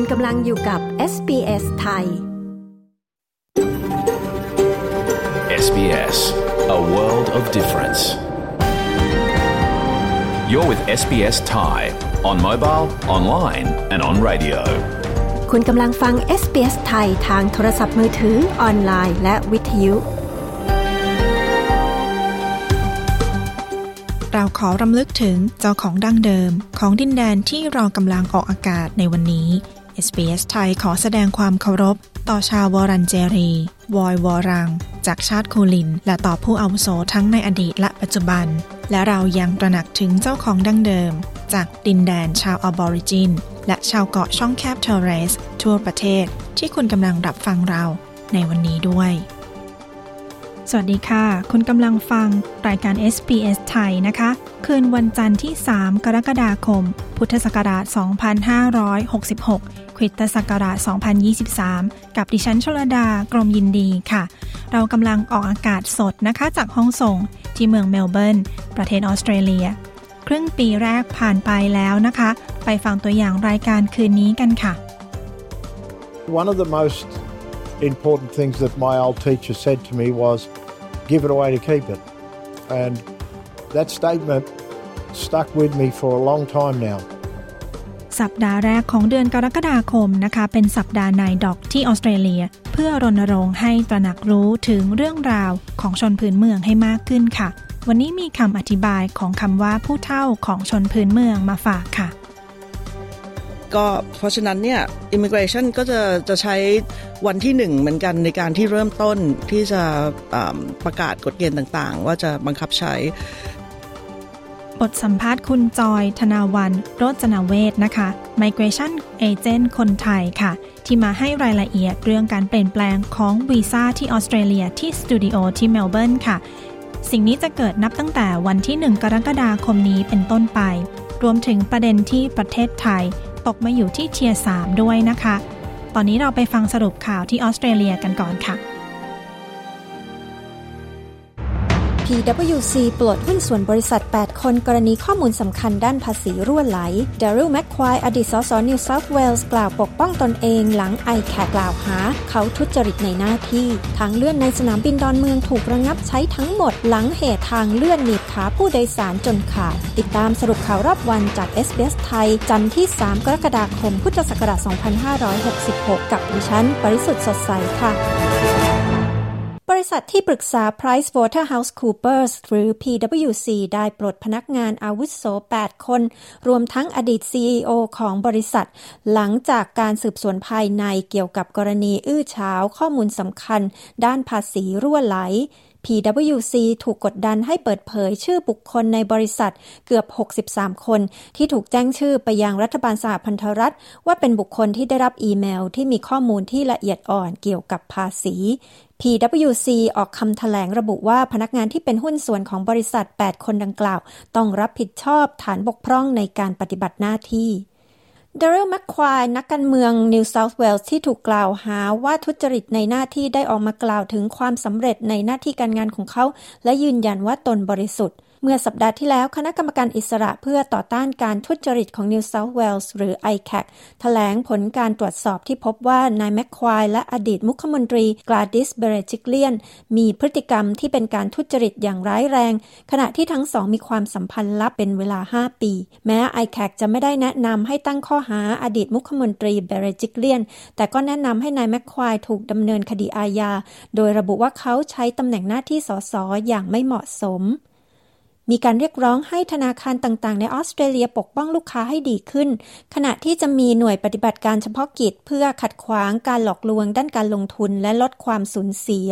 คุณกำลังอยู่กับ SBS ไทย SBS A World of Difference You're with SBS Thai on mobile, online and on radio คุณกำลังฟัง SBS ไทยทางโทรศัพท์มือถือออนไลน์และวิทยุเราขอรำลึกถึงเจ้าของดั้งเดิมของดินแดนที่เรากำลังออกอากาศในวันนี้ SBS ไทยขอแสดงความเคารพต่อชาววอรันเจรีวอยวอรังจากชาติคูลินและต่อผู้อาวุโสทั้งในอดีตและปัจจุบันและเรายังตระหนักถึงเจ้าของดั้งเดิมจากดินแดนชาวออบอริจินและชาวเกาะช่องแคบเทอเรสทั่วประเทศที่คุณกำลังรับฟังเราในวันนี้ด้วยสวัสดีค่ะคุณกำลังฟังรายการ SBS ไทยนะคะคืนวันจันทร์ที่3กรกฎาคมพุทธศักราช2566คริสตศักราช2023กับดิฉันชลดากรมยินดีค่ะเรากำลังออกอากาศสดนะคะจากห้องส่งที่เมืองเมลเบิร์นประเทศออสเตรเลียครึ่งปีแรกผ่านไปแล้วนะคะไปฟังตัวอย่างรายการคืนนี้กันค่ะ One of the most important things that my old teacher said to me was give it away to keep it, and that statement stuck with me for a long time now. สัปดาห์แรกของเดือนกรกฎาคมนะคะเป็นสัปดาห์นายดอกที่ออสเตรเลียเพื่อรณรงค์ให้ตระหนักรู้ถึงเรื่องราวของชนพื้นเมืองให้มากขึ้นค่ะวันนี้มีคำอธิบายของคำว่าผู้เฒ่าของชนพื้นเมืองมาฝากค่ะก็เพราะฉะนั้นเนี่ย immigration ก็จะใช้วันที่1เหมือนกันในการที่เริ่มต้นที่จะประกาศกฎเกณฑ์ต่างๆว่าจะบังคับใช้บทสัมภาษณ์คุณจอยธนาวันโรจนเวชนะคะ Migration Agent คนไทยค่ะที่มาให้รายละเอียดเรื่องการเปลี่ยนแปลงของวีซ่าที่ออสเตรเลียที่สตูดิโอที่เมลเบิร์นค่ะสิ่งนี้จะเกิดนับตั้งแต่วันที่1กรกฎาคมนี้เป็นต้นไปรวมถึงประเด็นที่ประเทศไทยตกมาอยู่ที่เทียร์3ด้วยนะคะตอนนี้เราไปฟังสรุปข่าวที่ออสเตรเลียกันก่อนค่ะ PwC ปลดหุ้นส่วนบริษัท8คนกรณีข้อมูลสำคัญด้านภาษีรั่วไหล Daryl Maguire อดีตสส New South Wales กล่าวปกป้องตนเองหลัง ICAC กล่าวหาเขาทุจริตในหน้าที่ทางเลื่อนในสนามบินดอนเมืองถูกระงับใช้ทั้งหมดหลังเหตุทางเลื่อนหนีบขาผู้โดยสารจนขาดติดตามสรุปข่าวรอบวันจาก SBS ไทยจันทร์ที่3กรกฎาคมพุทธศักราช2566กับดิฉันปริสุทธิ์สดใสค่ะบริษัทที่ปรึกษา PricewaterhouseCoopers หรือ PwC ได้ปลดพนักงานอาวุโส8คนรวมทั้งอดีต CEO ของบริษัทหลังจากการสืบสวนภายในเกี่ยวกับกรณีอื้อฉาวข้อมูลสำคัญด้านภาษีรั่วไหลPwC ถูกกดดันให้เปิดเผยชื่อบุคคลในบริษัทเกือบ63คนที่ถูกแจ้งชื่อไปยังรัฐบาลสหพันธรัฐว่าเป็นบุคคลที่ได้รับอีเมลที่มีข้อมูลที่ละเอียดอ่อนเกี่ยวกับภาษี PwC ออกคำแถลงระบุว่าพนักงานที่เป็นหุ้นส่วนของบริษัท8คนดังกล่าวต้องรับผิดชอบฐานบกพร่องในการปฏิบัติหน้าที่Daryl Maguire นักการเมือง New South Wales ที่ถูกกล่าวหาว่าทุจริตในหน้าที่ได้ออกมากล่าวถึงความสำเร็จในหน้าที่การงานของเขาและยืนยันว่าตนบริสุทธิ์เมื่อสัปดาห์ที่แล้วคณะกรรมการอิสระเพื่อต่อต้านการทุจริตของ New South Wales หรือ ICAC แถลงผลการตรวจสอบที่พบว่านายแมคควายและอดีตมุขมนตรีกลาดิสเบเรจิกเลียนมีพฤติกรรมที่เป็นการทุจริตอย่างร้ายแรงขณะที่ทั้งสองมีความสัมพันธ์ลับเป็นเวลา5ปีแม้ ICAC จะไม่ได้แนะนำให้ตั้งข้อหาอดีตมุขมนตรีเบเรจิกเลียนแต่ก็แนะนำให้นายแมคควายถูกดำเนินคดีอาญาโดยระบุว่าเขาใช้ตำแหน่งหน้าที่สสอย่างไม่เหมาะสมมีการเรียกร้องให้ธนาคารต่างๆในออสเตรเลียปกป้องลูกค้าให้ดีขึ้นขณะที่จะมีหน่วยปฏิบัติการเฉพาะกิจเพื่อขัดขวางการหลอกลวงด้านการลงทุนและลดความสูญเสีย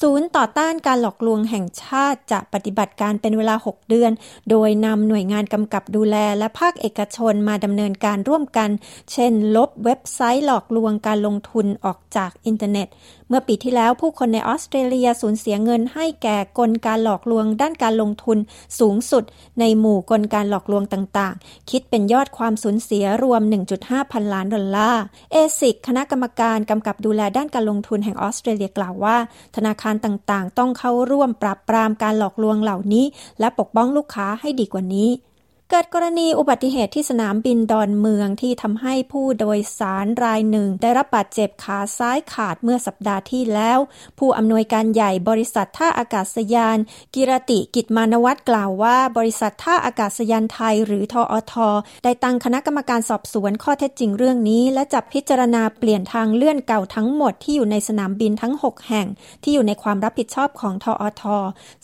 ศูนย์ต่อต้านการหลอกลวงแห่งชาติจะปฏิบัติการเป็นเวลา6เดือนโดยนำหน่วยงานกำกับดูแลและภาคเอกชนมาดำเนินการร่วมกันเช่นลบเว็บไซต์หลอกลวงการลงทุนออกจากอินเทอร์เน็ตเมื่อปีที่แล้วผู้คนในออสเตรเลียสูญเสียเงินให้แก่กลไกการหลอกลวงด้านการลงทุนสูงสุดในหมู่กลไกการหลอกลวงต่างๆคิดเป็นยอดความสูญเสียรวม 1.5 พันล้านดอลลาร์ ASIC คณะกรรมการกำกับดูแลด้านการลงทุนแห่งออสเตรเลียกล่าวว่าธนาคารต่างๆต้องเข้าร่วมปราบปรามการหลอกลวงเหล่านี้และปกป้องลูกค้าให้ดีกว่านี้ก เกิดกรณีอุบัติเหตุที่สนามบินดอนเมืองที่ทำให้ผู้โดยสารรายหนึ่งได้รับบาดเจ็บขาซ้ายขาดเมื่อสัปดาห์ที่แล้วผู้อำนวยการใหญ่บริษัทท่าอากาศยานกิรติกิจมานวัตรกล่าวว่าบริษัทท่าอากาศยานไทยหรือทอทได้ตั้งคณะกรรมการสอบสวนข้อเท็จจริงเรื่องนี้และจะพิจารณาเปลี่ยนทางเลื่อนเก่าทั้งหมดที่อยู่ในสนามบินทั้ง6แห่งที่อยู่ในความรับผิดชอบของทอท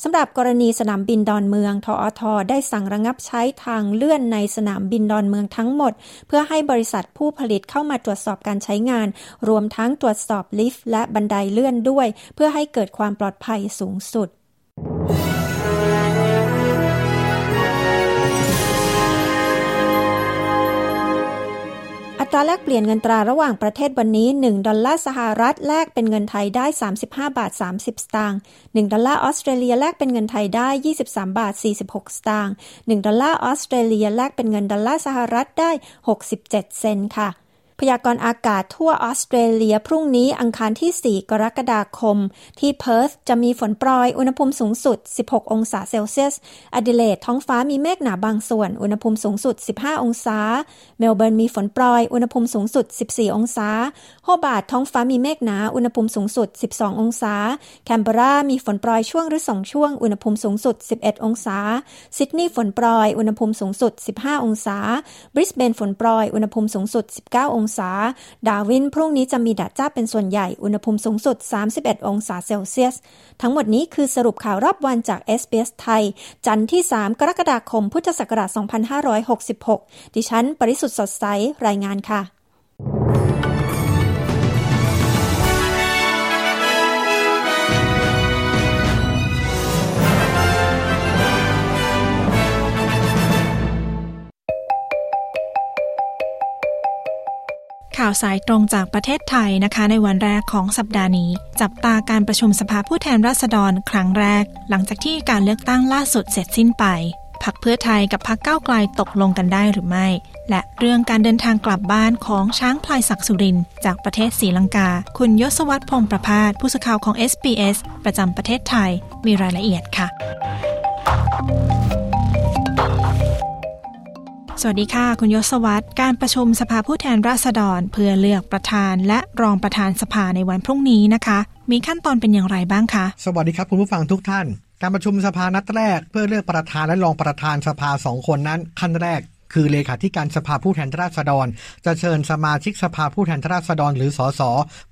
สำหรับกรณีสนามบินดอนเมืองทอทได้สั่งระงับใช้ทางเลื่อนในสนามบินดอนเมืองทั้งหมดเพื่อให้บริษัทผู้ผลิตเข้ามาตรวจสอบการใช้งานรวมทั้งตรวจสอบลิฟต์และบันไดเลื่อนด้วยเพื่อให้เกิดความปลอดภัยสูงสุดอัตราแลกเปลี่ยนเงินตราระหว่างประเทศวันนี้1ดอลลาร์สหรัฐแลกเป็นเงินไทยได้ 35.30 สตางค์1ดอลลาร์ออสเตรเลียแลกเป็นเงินไทยได้ 23.46 สตางค์1ดอลลาร์ออสเตรเลียแลกเป็นเงินดอลลาร์สหรัฐได้67เซนต์ค่ะพยากรณ์อากาศทั่วออสเตรเลียพรุ่งนี้อังคารที่4กรกฎาคมที่เพิร์ธจะมีฝนโปรยอุณหภูมิสูงสุด16องศาเซลเซียสแอดิเลดท้องฟ้ามีเมฆหนาบางส่วนอุณหภูมิสูงสุด15องศาเมลเบิร์นมีฝนโปรยอุณหภูมิสูงสุด14องศาโฮบาร์ตท้องฟ้ามีเมฆหนาอุณหภูมิสูงสุด12องศาแคนเบอร์รามีฝนโปรยช่วงหรือ2ช่วงอุณหภูมิสูงสุด11องศาซิดนีย์ฝนโปรยอุณหภูมิสูงสุด15องศาบริสเบนฝนโปรยอุณหภูมิสูงสุด19องศาดาวินพรุ่งนี้จะมีแดดจ้าเป็นส่วนใหญ่อุณหภูมิสูงสุด31องศาเซลเซียสทั้งหมดนี้คือสรุปข่าวรอบวันจาก SBS ไทยจันทร์ที่3กรกฎาคมพุทธศักราช2566ดิฉันปริสุทธิ์สดใสรายงานค่ะข่าวสายตรงจากประเทศไทยนะคะในวันแรกของสัปดาห์นี้จับตาการประชุมสภาผู้แทนราษฎรครั้งแรกหลังจากที่การเลือกตั้งล่าสุดเสร็จสิ้นไปพรรคเพื่อไทยกับพรรคก้าวไกลตกลงกันได้หรือไม่และเรื่องการเดินทางกลับบ้านของช้างพลายศักดิ์สุรินทร์จากประเทศศรีลังกาคุณยศวัฒน์พงษ์ประภาสผู้สื่อข่าวของ SBS ประจำประเทศไทยมีรายละเอียดค่ะสวัสดีค่ะคุณยศวัฒน์การประชุมสภาผู้แทนราษฎรเพื่อเลือกประธานและรองประธานสภาในวันพรุ่งนี้นะคะมีขั้นตอนเป็นอย่างไรบ้างคะสวัสดีครับคุณผู้ฟังทุกท่านการประชุมสภานัดแรกเพื่อเลือกประธานและรองประธานสภา2คนนั้นขั้นแรกคือเลขาธิการสภาผู้แทนราษฎรจะเชิญสมาชิกสภาผู้แทนราษฎรหรือสส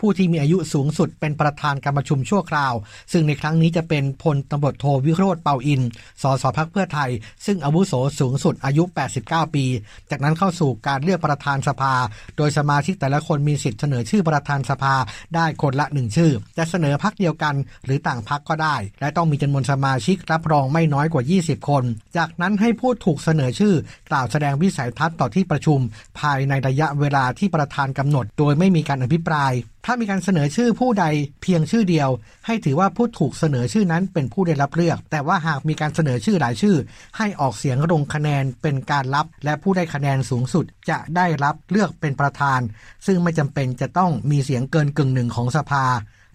ผู้ที่มีอายุสูงสุดเป็นประธานการประชุมชั่วคราวซึ่งในครั้งนี้จะเป็นพลตำรวจโทวิโรจน์เปาอินสสพรรคเพื่อไทยซึ่งอาวุโสสูงสุดอายุ89ปีจากนั้นเข้าสู่การเลือกประธานสภาโดยสมาชิกแต่ละคนมีสิทธิ์เสนอชื่อประธานสภาได้คนละ1ชื่อจะเสนอพรรคเดียวกันหรือต่างพรรคก็ได้และต้องมีจำนวนสมาชิกรับรองไม่น้อยกว่า20คนจากนั้นให้ผู้ถูกเสนอชื่อกล่าวแสดงวิสัยทัศน์ต่อที่ประชุมภายในระยะเวลาที่ประธานกำหนดโดยไม่มีการอภิปรายถ้ามีการเสนอชื่อผู้ใดเพียงชื่อเดียวให้ถือว่าผู้ถูกเสนอชื่อนั้นเป็นผู้ได้รับเลือกแต่ว่าหากมีการเสนอชื่อหลายชื่อให้ออกเสียงลงคะแนนเป็นการลับและผู้ได้คะแนนสูงสุดจะได้รับเลือกเป็นประธานซึ่งไม่จำเป็นจะต้องมีเสียงเกินกึ่งหนึ่งของสภา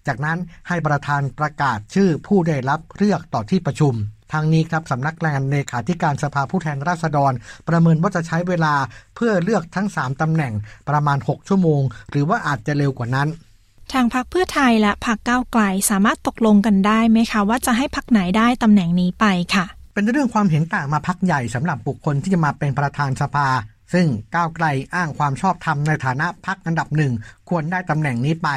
จากนั้นให้ประธานประกาศชื่อผู้ได้รับเลือกต่อที่ประชุมทางนี้ครับสำนักงานเลขาธิการสภาผู้แทนราษฎรประเมินว่าจะใช้เวลาเพื่อเลือกทั้ง3ตำแหน่งประมาณ6ชั่วโมงหรือว่าอาจจะเร็วกว่านั้นทางพรรคเพื่อไทยและพรรคก้าวไกลสามารถตกลงกันได้ไหมคะว่าจะให้พรรคไหนได้ตำแหน่งนี้ไปค่ะเป็นเรื่องความเห็นต่างมาพรรคใหญ่สำหรับบุคคลที่จะมาเป็นประธานสภาซึ่งก้าวไกลอ้างความชอบธรรมในฐานะพรรคอันดับ1ควรได้ตำแหน่งนี้ไป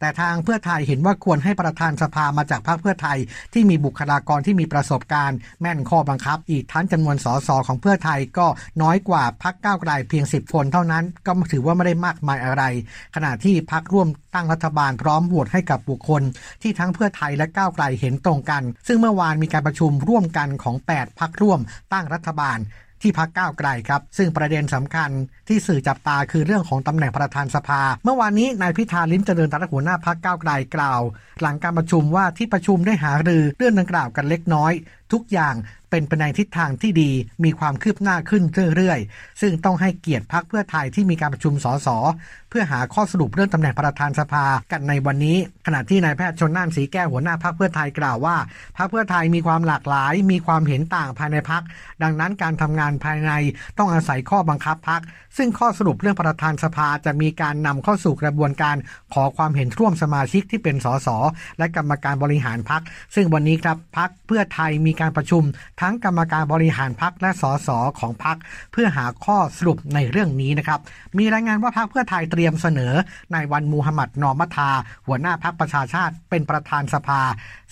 แต่ทางเพื่อไทยเห็นว่าควรให้ประธานสภามาจากพรรคเพื่อไทยที่มีบุคลากรที่มีประสบการณ์แม่นข้อบังคับอีกทั้งจำนวนสสของเพื่อไทยก็น้อยกว่าพรรคก้าวไกลเพียง10คนเท่านั้นก็ถือว่าไม่ได้มากมายอะไรขณะที่พรรคร่วมตั้งรัฐบาลพร้อมโหวตให้กับบุคคลที่ทั้งเพื่อไทยและก้าวไกลเห็นตรงกันซึ่งเมื่อวานมีการประชุมร่วมกันของ8พรรคร่วมตั้งรัฐบาลที่พรรคก้าวไกลครับซึ่งประเด็นสำคัญที่สื่อจับตาคือเรื่องของตำแหน่งประธานสภาเมื่อวานนี้นายพิธาลิ้มเจริญรัตน์หัวหน้าพรรคก้าวไกลกล่าวหลังการประชุมว่าที่ประชุมได้หารือเรื่องดังกล่าวกันเล็กน้อยทุกอย่าง เป็นไปในทิศทางที่ดีมีความคืบหน้าขึ้นเรื่อยๆซึ่งต้องให้เกียรติพรรคเพื่อไทยที่มีการประชุมสสเพื่อหาข้อสรุปเรื่องตำแหน่งประธานสภากันในวันนี้ขณะที่นายแพทย์ชลน่านสีแก้วหัวหน้าพรรคเพื่อไทยกล่าวว่าพรรคเพื่อไทยมีความหลากหลายมีความเห็นต่างภายในพรรคดังนั้นการทำงานภายในต้องอาศัยข้อบังคับพรรคซึ่งข้อสรุปเรื่องประธานสภาจะมีการนำเข้าสู่กระบวนการขอความเห็นร่วมสมาชิกที่เป็นสสและกรรมการบริหารพรรคซึ่งวันนี้ครับพรรคเพื่อไทยมีการประชุมทั้งกรรมการบริหารพรรคและสสของพรรคเพื่อหาข้อสรุปในเรื่องนี้นะครับมีรายงานว่าพรรคเพื่อไทยเตรียมเสนอนายวันมูฮัมหมัดนอมัทาหัวหน้าพรรคประชาชาติเป็นประธานสภา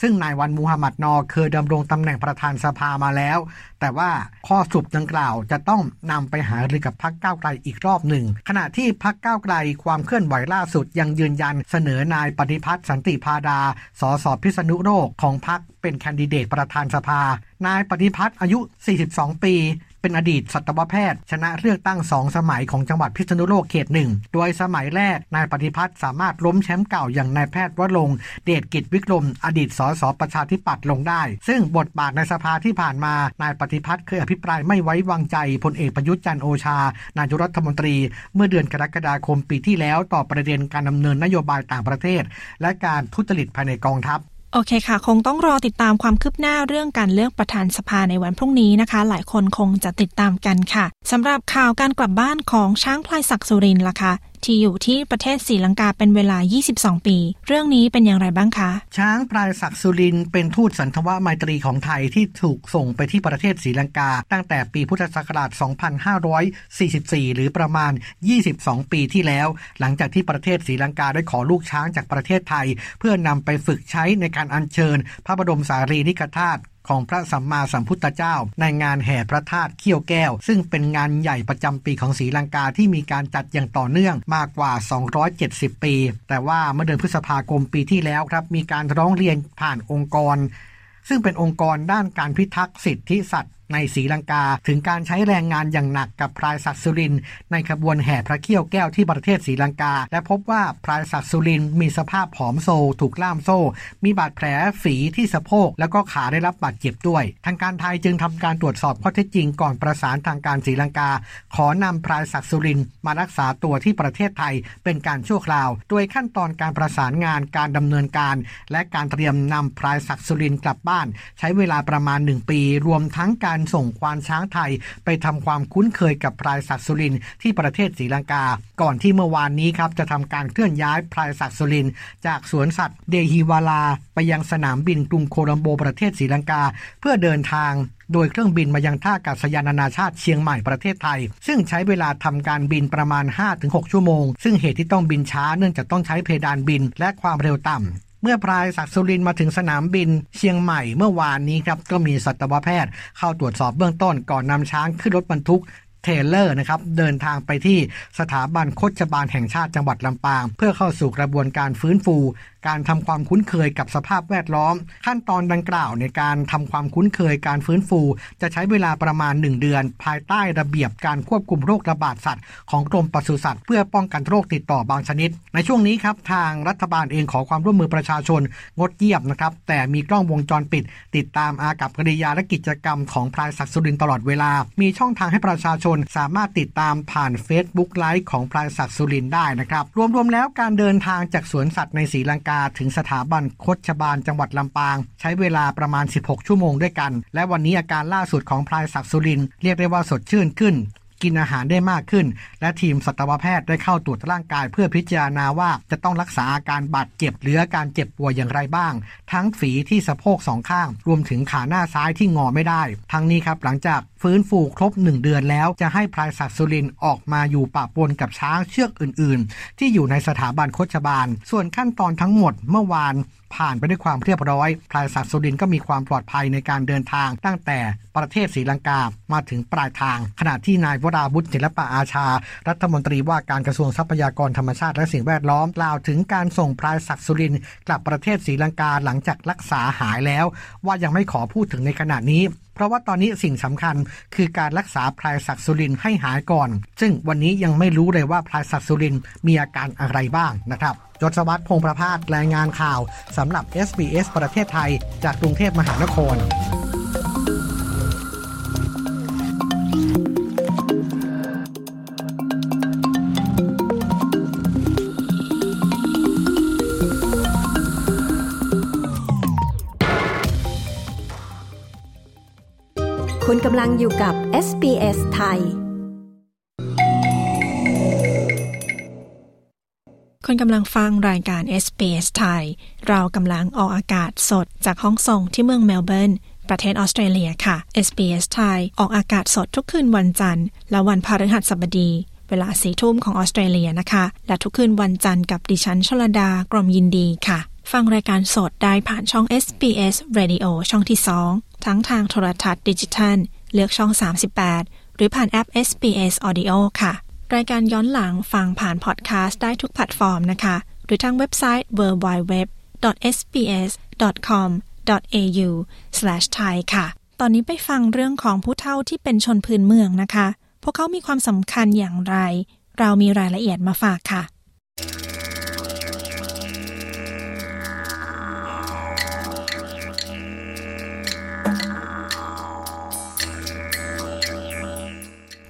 ซึ่งนายวันมูฮัมหมัดนอเคยดำรงตำแหน่งประธานสภามาแล้วแต่ว่าข้อสรุปดังกล่าวจะต้องนำไปหารือกับพรรคก้าวไกลอีกรอบหนึ่งขณะที่พรรคก้าวไกลความเคลื่อนไหวล่าสุดยังยืนยันเสนอนายปฏิพัฒน์สันติพาดาสสพิษณุโลกของพรรคเป็นแคนดิเดตประธานสภานายปฏิพัฒน์อายุ42ปีเป็นอดีตสัตวแพทย์ชนะเลือกตั้ง2สมัยของจังหวัดพิษณุโลกเขต1โดยสมัยแรกนายปฏิพัฒน์สามารถล้มแชมป์เก่าอย่างนายแพทย์วรงค์เดชกิจวิกรมอดีตสสประชาธิปัตย์ลงได้ซึ่งบทบาทในสภาที่ผ่านมานายปฏิพัฒน์เคยอภิปรายไม่ไว้วางใจพลเอกประยุทธ์จันทร์โอชานายกรัฐมนตรีเมื่อเดือนกรกฎาคมปีที่แล้วต่อประเด็นการดำเนินนโยบายต่างประเทศและการทุจริตภายในกองทัพโอเคค่ะคงต้องรอติดตามความคืบหน้าเรื่องการเลือกประธานสภาในวันพรุ่งนี้นะคะหลายคนคงจะติดตามกันค่ะสำหรับข่าวการกลับบ้านของช้างพลายศักดิ์สุรินทร์ล่ะคะที่อยู่ที่ประเทศศรีลังกาเป็นเวลา22ปีเรื่องนี้เป็นอย่างไรบ้างคะช้างพลายศักดิ์สุรินทร์เป็นทูตสันทวไมตรีของไทยที่ถูกส่งไปที่ประเทศศรีลังกาตั้งแต่ปีพุทธศักราช2544หรือประมาณ22ปีที่แล้วหลังจากที่ประเทศศรีลังกาได้ขอลูกช้างจากประเทศไทยเพื่อนำไปฝึกใช้ในการอัญเชิญพระบรมสารีริกธาตุของพระสัมมาสัมพุทธเจ้าในงานแห่พระธาตุเขี้ยวแก้วซึ่งเป็นงานใหญ่ประจำปีของศรีลังกาที่มีการจัดอย่างต่อเนื่องมากกว่า270ปีแต่ว่าเมื่อเดือนพฤษภาคมปีที่แล้วครับมีการร้องเรียนผ่านองค์กรซึ่งเป็นองค์กรด้านการพิทักษ์สิทธิสัตว์ในศรีลังกาถึงการใช้แรงงานอย่างหนักกับพลายศักดิ์สุรินทร์ในขบวนแห่พระเขี้ยวแก้วที่ประเทศศรีลังกาและพบว่าพลายศักดิ์สุรินทร์มีสภาพผอมโซถูกล่ามโซ่มีบาดแผลฝีที่สะโพกแล้วก็ขาได้รับบาดเจ็บด้วยทางการไทยจึงทำการตรวจสอบข้อเท็จจริงก่อนประสานทางการศรีลังกาขอนำพลายศักดิ์สุรินทร์มารักษาตัวที่ประเทศไทยเป็นการชั่วคราวโดยขั้นตอนการประสานงานการดำเนินการและการเตรียมนำพลายศักดิ์สุรินทร์กลับบ้านใช้เวลาประมาณ1ปีรวมทั้งการส่งควานช้างไทยไปทำความคุ้นเคยกับพลายศักดิ์สุรินทร์ที่ประเทศศรีลังกาก่อนที่เมื่อวานนี้ครับจะทำการเคลื่อนย้ายพลายศักดิ์สุรินทร์จากสวนสัตว์เดฮิวาลาไปยังสนามบินกรุงโคลัมโบประเทศศรีลังกาเพื่อเดินทางโดยเครื่องบินมายังท่าอากาศยานนานาชาติเชียงใหม่ประเทศไทยซึ่งใช้เวลาทำการบินประมาณ 5-6 ชั่วโมงซึ่งเหตุที่ต้องบินช้าเนื่องจากต้องใช้เพดานบินและความเร็วต่ำเมื่อพลายศักดิ์สุรินทร์มาถึงสนามบินเชียงใหม่เมื่อวานนี้ครับก็มีสัตวแพทย์เข้าตรวจสอบเบื้องต้นก่อนนำช้างขึ้นรถบรรทุกเทเลอร์นะครับเดินทางไปที่สถาบันโฆษบาลแห่งชาติจังหวัดลำปางเพื่อเข้าสู่กระบวนการฟื้นฟูการทำความคุ้นเคยกับสภาพแวดล้อมขั้นตอนดังกล่าวในการทำความคุ้นเคยการฟื้นฟูจะใช้เวลาประมาณ1เดือนภายใต้ระเบียบการควบคุมโรคระบาดสัตว์ของกรมปศุสัตว์เพื่อป้องกันโรคติดต่อบางชนิดในช่วงนี้ครับทางรัฐบาลเองขอความร่วมมือประชาชนงดเยี่ยมนะครับแต่มีกล้องวงจรปิดติดตามอากับกิริยาและกิจกรรมของพลายศักดิ์สุรินทร์ตลอดเวลามีช่องทางให้ประชาชนสามารถติดตามผ่าน Facebook ไลฟ์ของพลายศักดิ์สุรินทร์ได้นะครับรวมแล้วการเดินทางจากสวนสัตว์ในศรีลังกาถึงสถาบันโฆษบาลจังหวัดลำปางใช้เวลาประมาณ16ชั่วโมงด้วยกันและวันนี้อาการล่าสุดของพลายศักดิ์สุรินทร์เรียกได้ว่าสดชื่นขึ้นกินอาหารได้มากขึ้นและทีมสัตวแพทย์ได้เข้าตรวจร่างกายเพื่อพิจารณาว่าจะต้องรักษาอาการบาดเจ็บหรืออาการเจ็บป่วยอย่างไรบ้างทั้งฝีที่สะโพก2ข้างรวมถึงขาหน้าซ้ายที่งอไม่ได้ทั้งนี้ครับหลังจากฟื้นฟูครบ1เดือนแล้วจะให้พลายศักดิ์สุรินทร์ออกมาอยู่ปะปนกับช้างเชือกอื่นๆที่อยู่ในสถาบันโฆษบาลส่วนขั้นตอนทั้งหมดเมื่อวานผ่านไปด้วยความเรียบร้อยพลายศักดิ์สุรินทร์ก็มีความปลอดภัยในการเดินทางตั้งแต่ประเทศศรีลังกามาถึงปลายทางขณะที่นายวราวุฒิศิลปอาชารัฐมนตรีว่าการกระทรวงทรัพยากรธรรมชาติและสิ่งแวดล้อมกล่าวถึงการส่งพลายศักดิ์สุรินทร์กลับประเทศศรีลังกาหลังจากรักษาหายแล้วว่ายังไม่ขอพูดถึงในขณะนี้เพราะว่าตอนนี้สิ่งสำคัญคือการรักษาพลายศักดิ์สุรินทร์ให้หายก่อนซึ่งวันนี้ยังไม่รู้เลยว่าพลายศักดิ์สุรินทร์มีอาการอะไรบ้างนะครับยศวัฒน์พงษ์ประภาสรายงานข่าวสำหรับ SBS ประเทศไทยจากกรุงเทพมหานคร คุณกำลังอยู่กับ SBS ไทยคุณกำลังฟังรายการ SBS ไทยเรากำลังออกอากาศสดจากห้องส่งที่เมืองเมลเบิร์นประเทศออสเตรเลียค่ะ SBS ไทยออกอากาศสดทุกคืนวันจันทร์และวันพฤหัสบดีเวลา 4 ทุ่มของออสเตรเลียนะคะและทุกคืนวันจันทร์กับดิฉันชลดากรมยินดีค่ะฟังรายการสดได้ผ่านช่อง SBS Radio ช่องที่ 2ทั้งทางโทรทัศน์ดิจิทัลเลือกช่อง 38หรือผ่านแอป SBS Audio ค่ะรายการย้อนหลังฟังผ่านพอดคาสต์ได้ทุกแพลตฟอร์มนะคะหรือทางเว็บไซต์ www.sbs.com.au/thai ค่ะตอนนี้ไปฟังเรื่องของผู้เฒ่าที่เป็นชนพื้นเมืองนะคะพวกเขามีความสำคัญอย่างไรเรามีรายละเอียดมาฝากค่ะ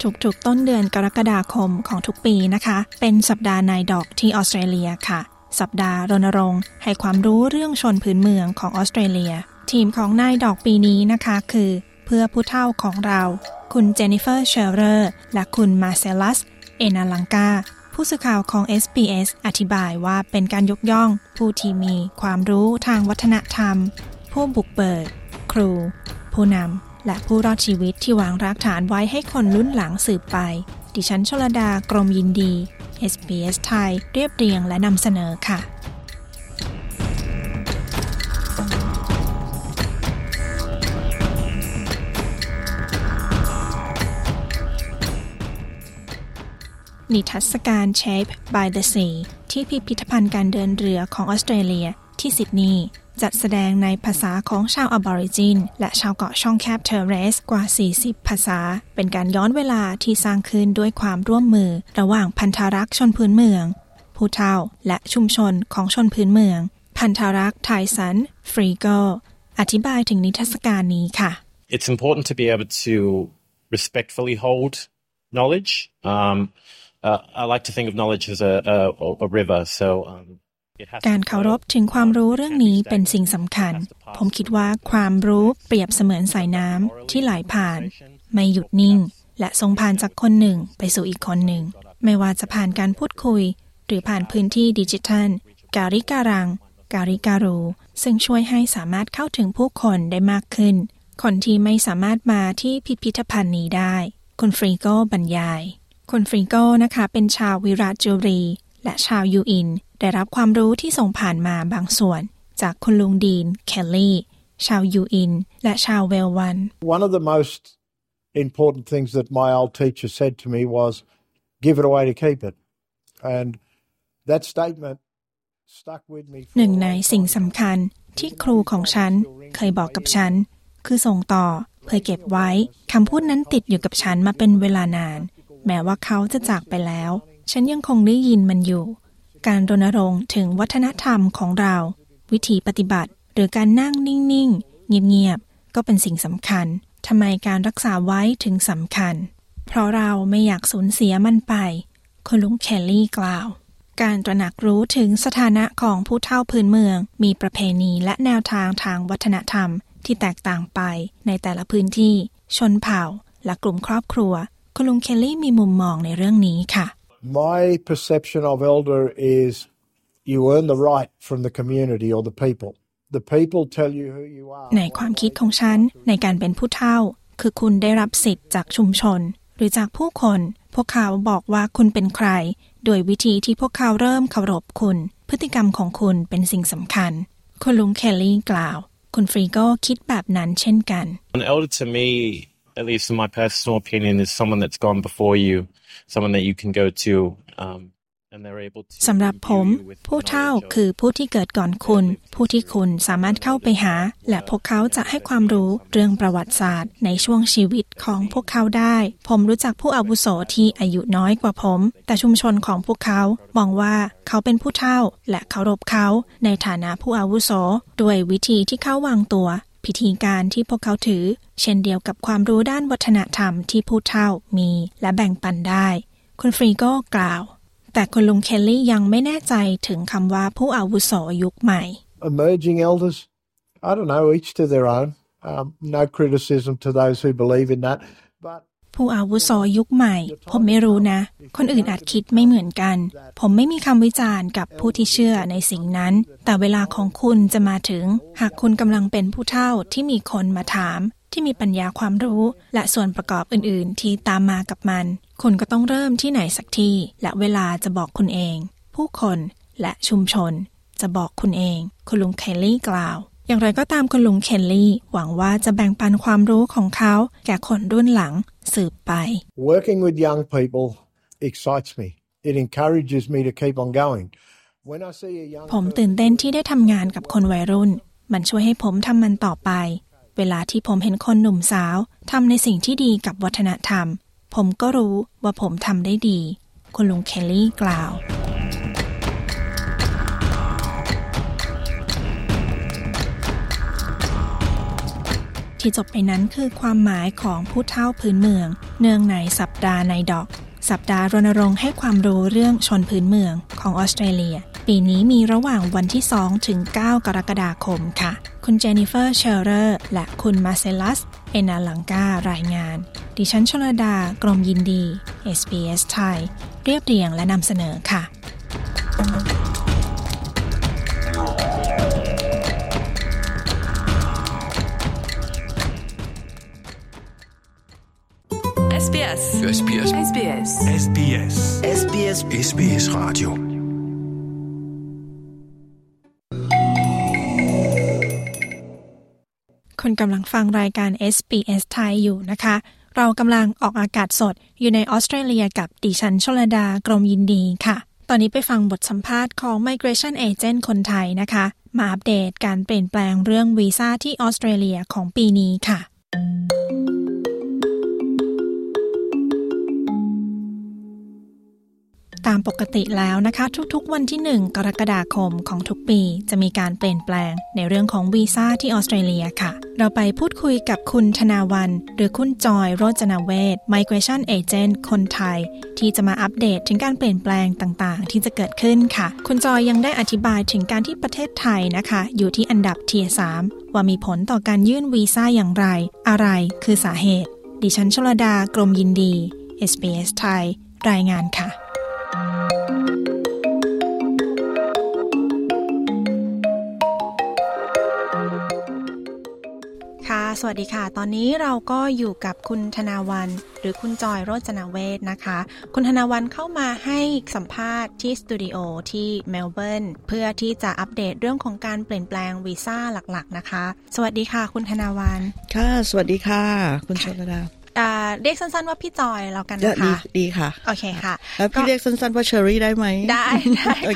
ทุกๆต้นเดือนกรกฎาคมของทุกปีนะคะเป็นสัปดาห์นายดอกที่ออสเตรเลียค่ะสัปดาห์รณรงค์ให้ความรู้เรื่องชนพื้นเมืองของออสเตรเลียทีมของนายดอกปีนี้นะคะคือเพื่อผู้เฒ่าของเราคุณเจนิเฟอร์เชลเลอร์และคุณมาเซลัสเอนาลังกาผู้สื่อข่าวของ SBS อธิบายว่าเป็นการยกย่องผู้ที่มีความรู้ทางวัฒนธรรมผู้บุกเบิกครูผู้นำและผู้รอดชีวิตที่วางรากฐานไว้ให้คนรุ่นหลังสืบไปดิฉันชลดากรมยินดี SBS ไทยเรียบเรียงและนำเสนอค่ะนิทรรศการ Shape by the Sea ที่พิพิธภัณฑ์การเดินเรือของออสเตรเลียที่ซิดนีย์จัดแสดงในภาษาของชาวอบอริจินและชาวเกาะช่องแคบเทอเรสกว่า40ภาษาเป็นการย้อนเวลาที่สร้างขึ้นด้วยความร่วมมือระหว่างพันธรักษ์ชนพื้นเมืองผู้เฒ่าและชุมชนของชนพื้นเมืองพันธรักษ์ไทสันฟรีโกอธิบายถึงนิทรรศการนี้ค่ะ It's important to be able to respectfully hold knowledge I like to think of knowledge as a river soการเคารพถึงความรู้เรื่องนี้เป็นสิ่งสำคัญผมคิดว่าความรู้เปรียบเสมือนสายน้ำที่ไหลผ่านไม่หยุดนิ่งและส่งผ่านจากคนหนึ่งไปสู่อีกคนหนึ่งไม่ว่าจะผ่านการพูดคุยหรือผ่านพื้นที่ดิจิทัลการิการังการิการูซึ่งช่วยให้สามารถเข้าถึงผู้คนได้มากขึ้นคนที่ไม่สามารถมาที่พิพิธภัณฑ์นี้ได้คุณฟรีโก้บรรยายคุณฟริงโก้นะคะเป็นชาววิราชจุรีและชาวยูอินได้รับความรู้ที่ส่งผ่านมาบางส่วนจากคุณลุงดีนเคลลี่ชาวยูอินและชาวเวลวัน One of the most important things that my old teacher said to me was give it away to keep it and that statement stuck with me หนึ่งในสิ่งสำคัญที่ครูของฉันเคยบอกกับฉันคือส่งต่อเพื่อเก็บไว้คำพูดนั้นติดอยู่กับฉันมาเป็นเวลานานแม้ว่าเขาจะจากไปแล้วฉันยังคงได้ยินมันอยู่การรณรงค์ถึงวัฒนธรรมของเราวิธีปฏิบัติหรือการนั่งนิ่งๆเงียบๆก็เป็นสิ่งสำคัญทำไมการรักษาไว้ถึงสำคัญเพราะเราไม่อยากสูญเสียมันไปคุณลุงแคลลี่กล่าวการตระหนักรู้ถึงสถานะของผู้เฒ่าพื้นเมืองมีประเพณีและแนวทางทางวัฒนธรรมที่แตกต่างไปในแต่ละพื้นที่ชนเผ่าและกลุ่มครอบครัวคุณลุงเคลลี่มีมุมมองในเรื่องนี้ค่ะ My perception of elder is you earn the right from the community or the people. The people tell you who you are. ในความคิดของฉันในการเป็นผู้เฒ่าคือคุณได้รับสิทธิ์จากชุมชนหรือจากผู้คนพวกเขาบอกว่าคุณเป็นใครโดยวิธีที่พวกเขาเริ่มเคารพคุณพฤติกรรมของคุณเป็นสิ่งสำคัญคุณลุงเคลลี่กล่าวคุณฟรีโก้คิดแบบนั้นเช่นกัน An elder to me at least in my personal opinion is someone that's gone before you someone that you can go to and they're able to สำหรับผมผู้เฒ่าคือผู้ที่เกิดก่อนคุณผู้ที่คุณสามารถเข้าไปหาและพวกเขาจะให้ความรู้เรื่องประวัติศาสตร์ในช่วงชีวิตของพวกเขาได้ผมรู้จักผู้อาวุโสที่อายุน้อยกว่าผมแต่ชุมชนของพวกเขามองว่าเขาเป็นผู้เฒ่าและเคารพเขาในฐานะผู้อาวุโสด้วยวิธีที่เขาวางตัวพิธีการที่พวกเขาถือเช่นเดียวกับความรู้ด้านวัฒนธรรมที่ผู้เฒ่ามีและแบ่งปันได้คุณฟรีโก้กล่าวแต่คุณลุงเคลลี่ยังไม่แน่ใจถึงคำว่าผู้อาวุโสยุคใหม่ Emerging elders I don't know each to their own No criticism to those who believe in that. But ผู้อาวุโสยุคใหม่ผมไม่รู้นะคนอื่นอาจคิดไม่เหมือนกันผมไม่มีคำวิจารณ์กับผู้ที่เชื่อในสิ่งนั้นแต่เวลาของคุณจะมาถึงหากคุณกำลังเป็นผู้เฒ่าที่มีคนมาถามที่มีปัญญาความรู้และส่วนประกอบอื่นๆที่ตามมากับมันคุณก็ต้องเริ่มที่ไหนสักที่และเวลาจะบอกคุณเองผู้คนและชุมชนจะบอกคุณเองคุณลุงเคลลี่กล่าวอย่างไรก็ตามคุณลุงเคลลี่หวังว่าจะแบ่งปันความรู้ของเขาแก่คนรุ่นหลังสืบไป Working with young people excites me. It encourages me to keep on going. When I see a young ผมตื่นเต้นที่ได้ทำงานกับคนวัยรุ่นมันช่วยให้ผมทำมันต่อไปเวลาที่ผมเห็นคนหนุ่มสาวทำในสิ่งที่ดีกับวัฒนธรรมผมก็รู้ว่าผมทำได้ดีคุณลุงเคลลี่กล่าวที่จบไปนั้นคือความหมายของผู้เฒ่าพื้นเมืองเนื่องในสัปดาห์ในดอกสัปดาห์รณรงค์ให้ความรู้เรื่องชนพื้นเมืองของออสเตรเลียปีนี้มีระหว่างวันที่2ถึง9กรกฎาคมค่ะคุณเจนิเฟอร์เชอร์เรอร์และคุณมาเซลัสเอนาลังการายงานดิฉันชลดากรมยินดี SBS ไทยเรียบเรียงและนำเสนอค่ะSBS. SBS. SBS. SBS. SBS. SBS Radio. คุณกำลังฟังรายการ SBS ไทยอยู่นะคะเรากำลังออกอากาศสดอยู่ในออสเตรเลียกับดิฉันชลดากรมยินดีค่ะตอนนี้ไปฟังบทสัมภาษณ์ของ Migration Agent คนไทยนะคะมาอัปเดตการเปลี่ยนแปลงเรื่องวีซ่าที่ออสเตรเลียของปีนี้ค่ะตามปกติแล้วนะคะทุกๆวันที่1กรกฎาคมของทุกปีจะมีการเปลี่ยนแปลงในเรื่องของวีซ่าที่ออสเตรเลียค่ะเราไปพูดคุยกับคุณธนาวันหรือคุณจอยโรจนเวช Migration Agent คนไทยที่จะมาอัปเดตถึงการเปลี่ยนแปลงต่างๆที่จะเกิดขึ้นค่ะคุณจอยยังได้อธิบายถึงการที่ประเทศไทยนะคะอยู่ที่อันดับ Tier 3ว่ามีผลต่อการยื่นวีซ่าอย่างไรอะไรคือสาเหตุดิฉันชลดากรมยินดี SBS ไทยรายงานค่ะค่ะสวัสดีค่ะตอนนี้เราก็อยู่กับคุณธนาวันหรือคุณจอยโรจนเวชนะคะคุณธนาวันเข้ามาให้สัมภาษณ์ที่สตูดิโอที่เมลเบิร์นเพื่อที่จะอัปเดตเรื่องของการเปลี่ยนแปลงวีซ่าหลักๆนะคะสวัสดีค่ะคุณธนาวันค่ะสวัสดีค่ะคุณชลดาเรียกสั้นๆว่าพี่จอยแล้วกันนะคะดีค่ะโอเคค่ะแล้วพี่เรียกสั้นๆว่าเชอรี่ได้ไหมได้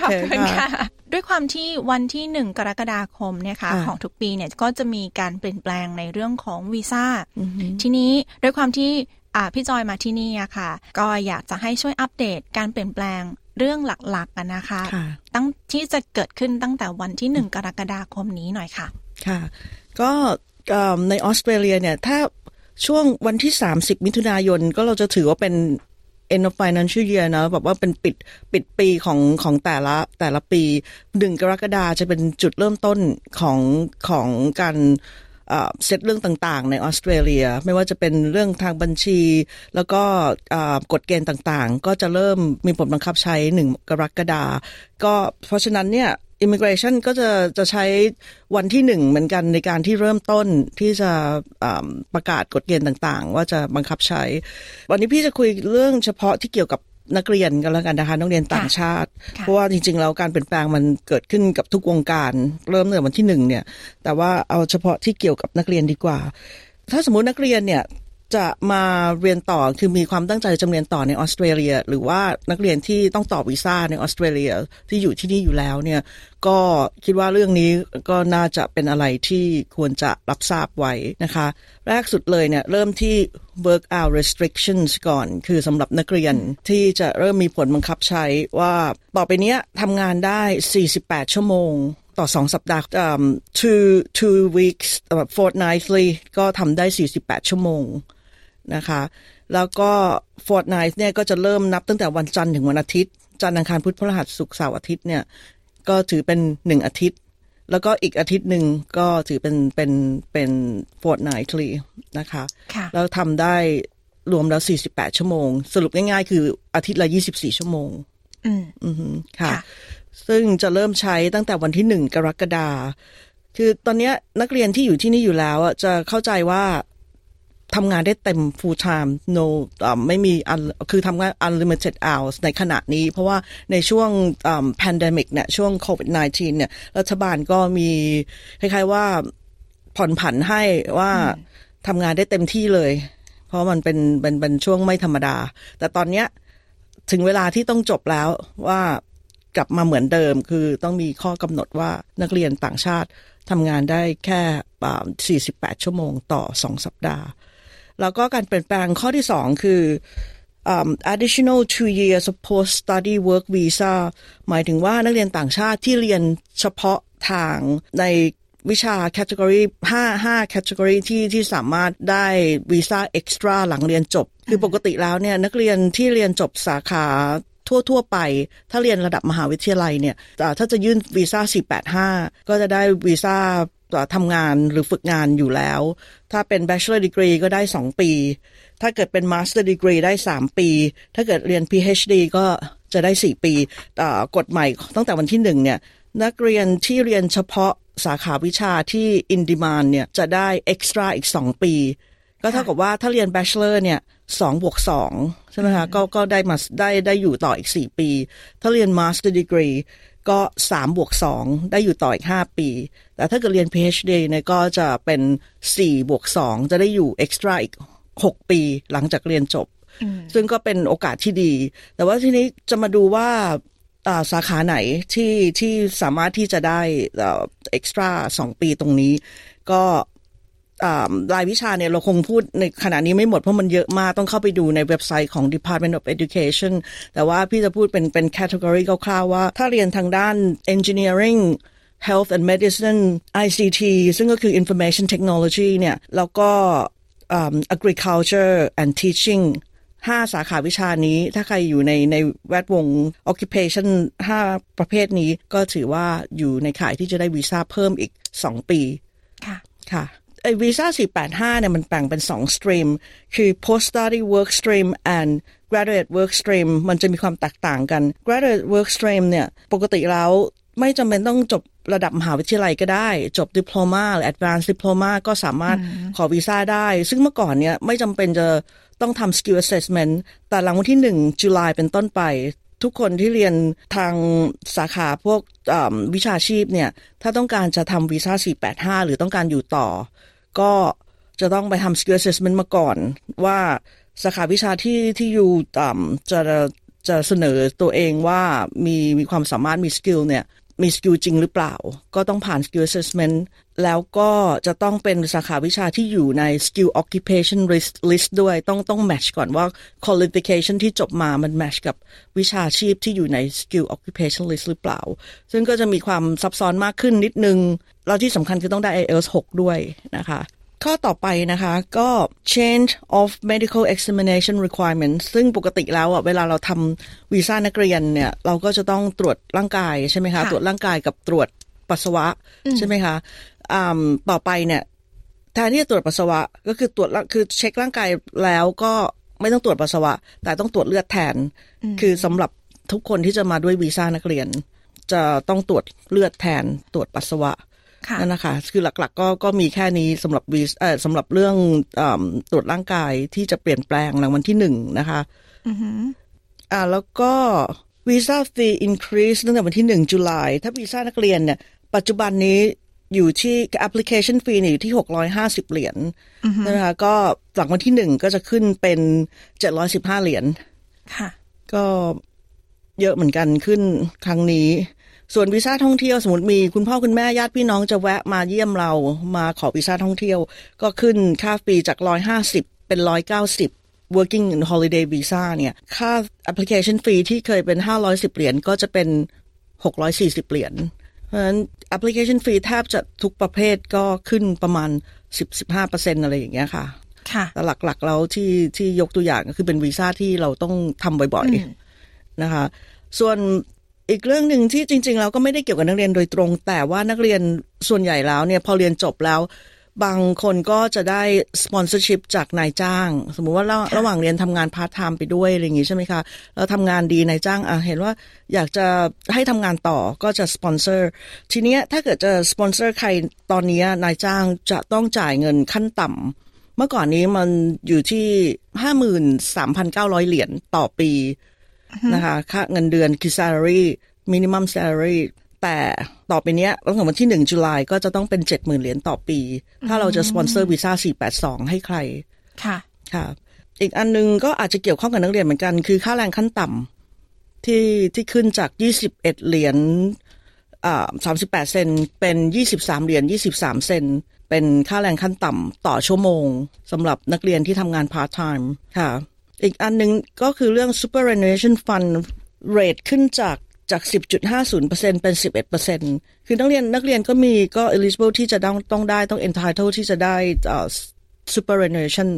ขอบคุณค่ะด้วยความที่วันที่1กรกฎาคมเนี่ยค่ะของทุกปีเนี่ยก็จะมีการเปลี่ยนแปลงในเรื่องของวีซ่าทีนี้ด้วยความที่พี่จอยมาที่นี่อะค่ะก็อยากจะให้ช่วยอัปเดตการเปลี่ยนแปลงเรื่องหลักๆกันนะคะตั้งที่จะเกิดขึ้นตั้งแต่วันที่1กรกฎาคมนี้หน่อยค่ะค่ะก็ในออสเตรเลียเนี่ยถ้าช่วงวันที่30มิถุนายนก็เราจะถือว่าเป็น end of financial year นะแบบว่าเป็นปิดปีของแต่ละปี1กรกฎาคมจะเป็นจุดเริ่มต้นของการเสร็จเรื่องต่างๆในออสเตรเลียไม่ว่าจะเป็นเรื่องทางบัญชีแล้วก็กฎเกณฑ์ต่างๆก็จะเริ่มมีผลบังคับใช้1กรกฎาคมก็เพราะฉะนั้นเนี่ยimmigration ก็จะใช้วันที่1เหมือนกันในการที่เริ่มต้นที่จะประกาศกฎเกณฑ์ต่างๆว่าจะบังคับใช้วันนี้พี่จะคุยเรื่องเฉพาะที่เกี่ยวกับนักเรียนกันแล้วกันนะคะนักเรียนต่างชาติเพราะว่าจริงๆแล้วการเปลี่ยนแปลงมันเกิดขึ้นกับทุกวงการเริ่มตั้งแต่วันที่1เนี่ยแต่ว่าเอาเฉพาะที่เกี่ยวกับนักเรียนดีกว่าถ้าสมมุตินักเรียนเนี่ยจะมาเรียนต่อคือมีความตั้งใจจะเรียนต่อในออสเตรเลียหรือว่านักเรียนที่ต้องต่อวีซ่าในออสเตรเลียที่อยู่ที่นี่อยู่แล้วเนี่ยก็คิดว่าเรื่องนี้ก็น่าจะเป็นอะไรที่ควรจะรับทราบไว้นะคะแรกสุดเลยเนี่ยเริ่มที่ work out restrictions ก่อนคือสำหรับนักเรียนที่จะเริ่มมีผลบังคับใช้ว่าต่อไปนี้ทำงานได้48ชั่วโมงต่อ2สัปดาห์ two weeks fortnightly ก็ทำได้48ชั่วโมงนะคะแล้วก็ fortnight เนี่ยก็จะเริ่มนับตั้งแต่วันจันทร์ถึงวันอาทิตย์จันทร์อังคารพุธพฤหัสศุกร์เสาร์อาทิตย์เนี่ยก็ถือเป็น1อาทิตย์ แล้วก็อีกอาทิตย์หนึ่งก็ถือเป็น fortnightly นะคะแล้วทำได้รวมแล้ว48ชั่วโมงสรุปง่ายๆคืออาทิตย์ละ24ชั่วโมงค่ะซึ่งจะเริ่มใช้ตั้งแต่วันที่1กรกฎาคมคือตอนนี้นักเรียนที่อยู่ที่นี่อยู่แล้วจะเข้าใจว่าทำงานได้เต็ม full time no ไม่มีคือทำงาน unlimited hours ในขณะนี้เพราะว่าในช่วง pandemic เนี่ยช่วง COVID-19 เนี่ยรัฐบาลก็มีคล้ายๆว่าผ่อนผันให้ว่าทำงานได้เต็มที่เลยเพราะมันเป็นช่วงไม่ธรรมดาแต่ตอนเนี้ยถึงเวลาที่ต้องจบแล้วว่ากลับมาเหมือนเดิมคือต้องมีข้อกำหนดว่านักเรียนต่างชาติทำงานได้แค่48ชั่วโมงต่อ2สัปดาห์แล้วก็การเปลี่ยนแปลงข้อที่2คือ additional 2 years of post study work visa หมายถึงว่านักเรียนต่างชาติที่เรียนเฉพาะทางในวิชา category 5 category ที่สามารถได้วีซ่า extra หลังเรียนจบคือปกติแล้วเนี่ยนักเรียนที่เรียนจบสาขาทั่วไปถ้าเรียนระดับมหาวิทยาลัยเนี่ยถ้าจะยื่นวีซ่า485ก็จะได้วีซ่าทำงานหรือฝึกงานอยู่แล้วถ้าเป็น Bachelor Degree ก็ได้2ปีถ้าเกิดเป็น Master Degree ได้3ปีถ้าเกิดเรียน PhD ก็จะได้4ปีกฎใหม่ตั้งแต่วันที่1เนี่ยนักเรียนที่เรียนเฉพาะสาขาวิชาที่ in demand เนี่ยจะได้ extra อีก2ปีก็เท่ากับว่าถ้าเรียน Bachelor เนี่ย2+2ใช่ไหมคะก็ได้มาได้อยู่ต่ออีก4ปีถ้าเรียน Master Degree ก็3+2ได้อยู่ต่ออีก5ปีแต่ถ้าเกิดเรียน PhD เนี่ยก็จะเป็น4+2จะได้อยู่ extra อีก6ปีหลังจากเรียนจบซึ่งก็เป็นโอกาสที่ดีแต่ว่าทีนี้จะมาดูว่าสาขาไหนที่สามารถที่จะได้ extra 2ปีตรงนี้ก็รายวิชาเนี่ยเราคงพูดในขณะนี้ไม่หมดเพราะมันเยอะมากต้องเข้าไปดูในเว็บไซต์ของ Department of Education แต่ว่าพี่จะพูดเป็น category คร่าวๆว่าถ้าเรียนทางด้าน engineering health and medicine ICT ซึ่งก็คือ information technology เนี่ยแล้วก็agriculture and teaching 5 สาขาวิชานี้ถ้าใครอยู่ในแวดวง occupation 5 ประเภทนี้ก็ถือว่าอยู่ในข่ายที่จะได้วีซ่าเพิ่มอีก2ปีค่ะวีซ่า485เนี่ยมันแบ่งเป็น2 stream คือ post study work stream and graduate work stream มันจะมีความแตกต่างกัน graduate work stream เนี่ยปกติแล้วไม่จำเป็นต้องจบระดับมหาวิทยาลัยก็ได้จบ diploma หรือ advanced diploma ก็สามารถขอวีซ่าได้ซึ่งเมื่อก่อนเนี่ยไม่จำเป็นจะต้องทำ skill assessment แต่หลังวันที่1ตุลาเป็นต้นไปทุกคนที่เรียนทางสาขาพวกวิชาชีพเนี่ยถ้าต้องการจะทำวีซ่า485หรือต้องการอยู่ต่อก็จะต้องไปทำ skill assessment มาก่อนว่าสาขาวิชาที่อยู่จะเสนอตัวเองว่ามีความสามารถมีสกิลเนี่ยมีสกิลจริงหรือเปล่าก็ต้องผ่าน skill assessment แล้วก็จะต้องเป็นสาขาวิชาที่อยู่ใน skill occupation list ด้วยต้องแมทช์ก่อนว่า qualification ที่จบมามันแมทช์กับวิชาชีพที่อยู่ใน skill occupation list หรือเปล่าซึ่งก็จะมีความซับซ้อนมากขึ้นนิดนึงแล้วที่สำคัญคือต้องได้ IELTS 6 ด้วยนะคะข้อต่อไปนะคะก็ change of medical examination requirements ซึ่งปกติแล้วอ่ะเวลาเราทำวีซ่านักเรียนเนี่ยเราก็จะต้องตรวจร่างกายใช่ไหมคะตรวจร่างกายกับตรวจปัสสาวะใช่ไหมคะต่อไปเนี่ยแทนที่จะตรวจปัสสาวะก็คือตรวจคือเช็คร่างกายแล้วก็ไม่ต้องตรวจปัสสาวะแต่ต้องตรวจเลือดแทนคือสำหรับทุกคนที่จะมาด้วยวีซ่านักเรียนจะต้องตรวจเลือดแทนตรวจปัสสาวะนั่นนะคะคือหลักๆก็มีแค่นี้สำหรับสำหรับเรื่องตรวจร่างกายที่จะเปลี่ยนแปลงหลังวันที่1นะคะแล้วก็วีซ่าฟรีอินครีสตั้งแต่วันที่1ตุลาคมถ้าวีซ่านักเรียนเนี่ยปัจจุบันนี้อยู่ที่ application fee อยู่ที่$650นะคะก็หลังวันที่1ก็จะขึ้นเป็น$715ค่ะก็เยอะเหมือนกันขึ้นครั้งนี้ส่วนวีซ่าท่องเที่ยวสมมติมีคุณพ่อคุณแม่ญาติพี่น้องจะแวะมาเยี่ยมเรามาขอวีซ่าท่องเที่ยวก็ขึ้นค่าฟรีจาก$150เป็น$190 working and holiday visa เนี่ยค่า application fee ที่เคยเป็น$510ก็จะเป็น$640เพราะฉะนั้น application fee แทบจะทุกประเภทก็ขึ้นประมาณ 10-15% อะไรอย่างเงี้ยค่ะค่ะแต่หลักๆแล้วที่ยกตัวอย่างก็คือเป็นวีซ่าที่เราต้องทำบ่อยๆนะคะส่วน อีกเรื่องนึงที่จริงๆแล้วก็ไม่ได้เกี่ยวกับนักเรียนโดยตรงแต่ว่านักเรียนส่วนใหญ่แล้วเนี่ยพอเรียนจบแล้วบางคนก็จะได้สปอนเซอร์ชิพจากนายจ้างสมมุติว่าระหว่างเรียนทำงานพาร์ทไทม์ไปด้วยอะไรอย่างงี้ใช่ไหมคะแล้วทำงานดีนายจ้างเห็นว่าอยากจะให้ทำงานต่อก็จะสปอนเซอร์ทีเนี้ยถ้าเกิดจะสปอนเซอร์ใครตอนนี้นายจ้างจะต้องจ่ายเงินขั้นต่ำเมื่อก่อนนี้มันอยู่ที่ 53,900 เหรียญต่อปีนะคะค่าเงินเดือนคือ salary minimum salaryแต่ต่อไปเนี้ยตั้งแต่วันที่1 ตุลาคมก็จะต้องเป็น 70,000 เหรียญต่อปีถ้าเราจะสปอนเซอร์วีซ่า482ให้ใครค่ะค่ะอีกอันนึงก็อาจจะเกี่ยวข้องกับนักเรียนเหมือนกันคือค่าแรงขั้นต่ำที่ขึ้นจาก21เหรียญ38เซนเป็น23เหรียญ23เซนเป็นค่าแรงขั้นต่ำต่อชั่วโมงสำหรับนักเรียนที่ทำงานพาร์ทไทม์ค่ะอีกอันนึงก็คือเรื่อง superannuation fund rate ขึ้นจาก 10.50% เป็น 11% คือนักเรียนก็มีก็ eligible ที่จะต้องได้ต้อง entitled ที่จะได้superannuation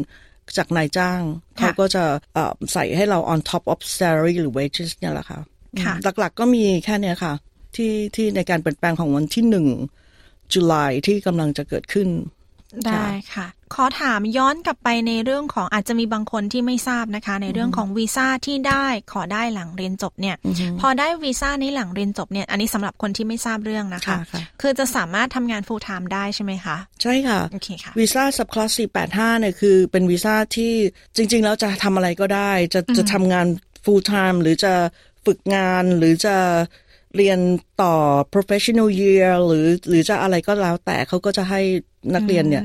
จากนายจ้างเขาก็จะใส่ให้เรา on top of salary หรือ wages เนี่ยแหละค่ะหลักๆก็มีแค่เนี้ยค่ะที่ในการเปลี่ยนแปลงของวันที่1ตุลาคมที่กำลังจะเกิดขึ้นได้ค่ะขอถามย้อนกลับไปในเรื่องของอาจจะมีบางคนที่ไม่ทราบนะคะในเรื่องของวีซ่าที่ได้ขอได้หลังเรียนจบเนี่ยพอได้วีซ่านี้หลังเรียนจบเนี่ยอันนี้สำหรับคนที่ไม่ทราบเรื่องนะคะคือจะสามารถทำงาน full time ได้ใช่ไหมคะใช่ค่ะโอเคค่ะวีซ่า subclass 485เนี่ยคือเป็นวีซ่าที่จริงๆแล้วจะทำอะไรก็ได้จะทำงาน full time หรือจะฝึกงานหรือจะเรียนต่อ professional year หรือจะอะไรก็แล้วแต่เขาก็จะให้นักเรียนเนี่ย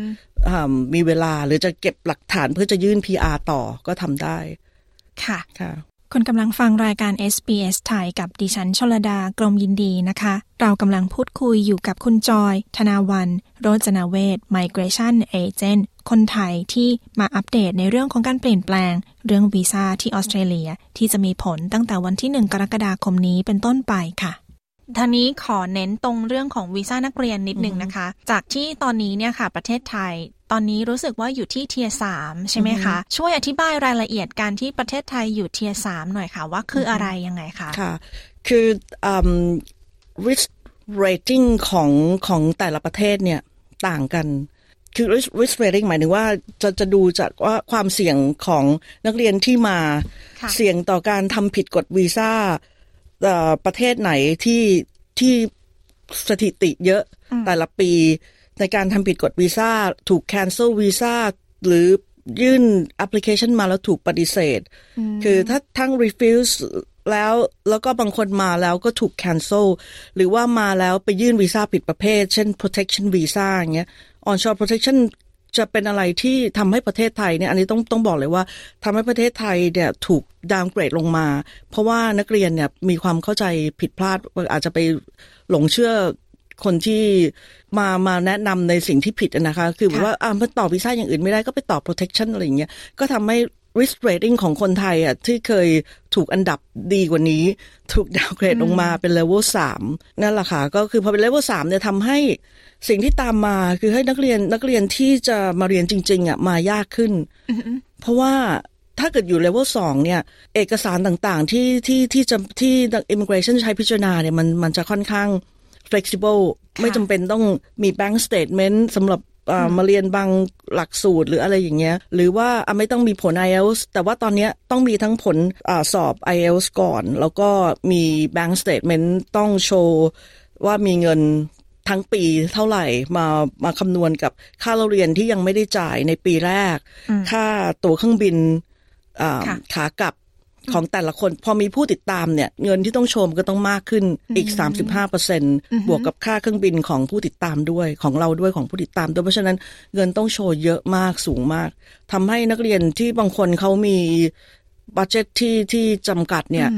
มีเวลาหรือจะเก็บหลักฐานเพื่อจะยื่น PR ต่อก็ทำได้ค่ะค่ะคุณกำลังฟังรายการ SBS ไทยกับดิฉันชลดากรมยินดีนะคะเรากำลังพูดคุยอยู่กับคุณจอยธนาวันโรจนเวช Migration Agent คนไทยที่มาอัปเดตในเรื่องของการเปลี่ยนแปลงเรื่องวีซ่าที่ออสเตรเลียที่จะมีผลตั้งแต่วันที่1 กรกฎาคมนี้เป็นต้นไปค่ะท่านี้ขอเน้นตรงเรื่องของวีซ่านักเรียนนิดนึงนะคะจากที่ตอนนี้เนี่ยค่ะประเทศไทยตอนนี้รู้สึกว่าอยู่ที่เทียร์3ใช่ไหมคะช่วยอธิบายรายละเอียดการที่ประเทศไทยอยู่เทียร์3หน่อยค่ะว่าคืออะไรยังไงคะค่ะคือ risk rating ของแต่ละประเทศเนี่ยต่างกันคือ risk rating หมายถึงว่าจะดูจากว่าความเสี่ยงของนักเรียนที่มาเสี่ยงต่อการทำผิดกฎวีซ่าประเทศไหนที่สถิติเยอะแต่ละปีในการทำผิดกฎวีซ่าถูก cancel วีซ่าหรือยื่น application มาแล้วถูกปฏิเสธคือถ้าทั้ง refuse แล้วก็บางคนมาแล้วก็ถูก cancel หรือว่ามาแล้วไปยื่นวีซ่าผิดประเภทเช่น protection visa อย่างเงี้ย onshore protection จะเป็นอะไรที่ทำให้ประเทศไทยเนี่ยอันนี้ต้องบอกเลยว่าทำให้ประเทศไทยเนี่ยถูกdowngrade ลงมาเพราะว่านักเรียนเนี่ยมีความเข้าใจผิดพลาดอาจจะไปหลงเชื่อคนที่มาแนะนำในสิ่งที่ผิดนะคะคือแบบว่ามันต่อวีซ่าอย่างอื่นไม่ได้ก็ไปต่อ protection อะไรอย่างเงี้ยก็ทำให้ risk rating ของคนไทยอ่ะที่เคยถูกอันดับดีกว่านี้ถูก downgrade ลงมาเป็น level 3นั่นแหละค่ะก็คือพอเป็น level 3เนี่ยทำให้สิ่งที่ตามมาคือให้นักเรียนที่จะมาเรียนจริงๆอ่ะมายากขึ้นเพราะว่าถ้าเกิดอยู่ level 2เนี่ยเอกสารต่างๆที่ immigration ใช้พิจารณาเนี่ยมันจะค่อนข้าง flexible ไม่จำเป็นต้องมี bank statement สำหรับมาเรียนบางหลักสูตรหรืออะไรอย่างเงี้ยหรือว่าไม่ต้องมีผล IELTS แต่ว่าตอนนี้ต้องมีทั้งผลสอบ IELTS ก่อนแล้วก็มี bank statement ต้องโชว์ว่ามีเงินทั้งปีเท่าไหร่มาคำนวณกับค่าเรียนที่ยังไม่ได้จ่ายในปีแรกค่าตั๋วเครื่องบินขากลับของแต่ละคนพอมีผู้ติดตามเนี่ยเงินที่ต้องโชว์ก็ต้องมากขึ้นอีก 35% บวกกับค่าเครื่องบินของผู้ติดตามด้วยของเราด้วยของผู้ติดตามด้วยเพราะฉะนั้นเงินต้องโชว์เยอะมากสูงมากทำให้นักเรียนที่บางคนเขามีบัดเจ็ตที่จำกัดเนี่ย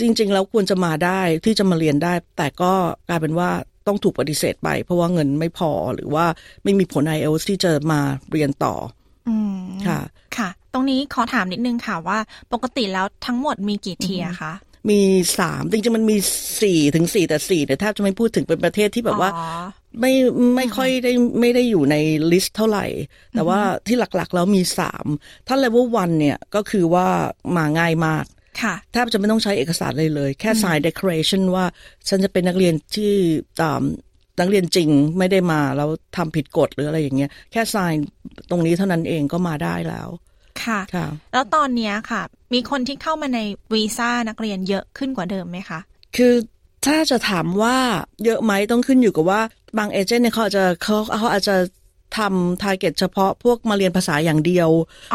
จริงๆแล้วควรจะมาได้ที่จะมาเรียนได้แต่ก็กลายเป็นว่าต้องถูกปฏิเสธไปเพราะว่าเงินไม่พอหรือว่าไม่มีผล IELTS ที่จะมาเรียนต่อค่ะค่ะตรงนี้ขอถามนิดนึงค่ะว่าปกติแล้วทั้งหมดมีกี่เทียร์คะมี3จริงๆมันมี4ถึง4แต่4เนี่ยแทบจะไม่พูดถึงเป็นประเทศที่แบบว่าไม่ค่อยได้ไม่ได้อยู่ในลิสต์เท่าไหร่แต่ว่าที่หลักๆแล้วมี3ถ้า level 1เนี่ยก็คือว่ามาง่ายมาก ค่ะแทบจะไม่ต้องใช้เอกสารเลยแค่ sign declaration ว่าฉันจะเป็นนักเรียนที่นักเรียนจริงไม่ได้มาแล้วทำผิดกฎหรืออะไรอย่างเงี้ยแค่ sign ตรงนี้เท่านั้นเองก็มาได้แล้วค่ะแล้วตอนนี้ค่ะมีคนที่เข้ามาในวีซ่านักเรียนเยอะขึ้นกว่าเดิมไหมคะคือถ้าจะถามว่าเยอะไหมต้องขึ้นอยู่กับว่าบางเอเจนต์เนี่ยเขาอาจจะทำ target เฉพาะพวกมาเรียนภาษาอย่างเดียว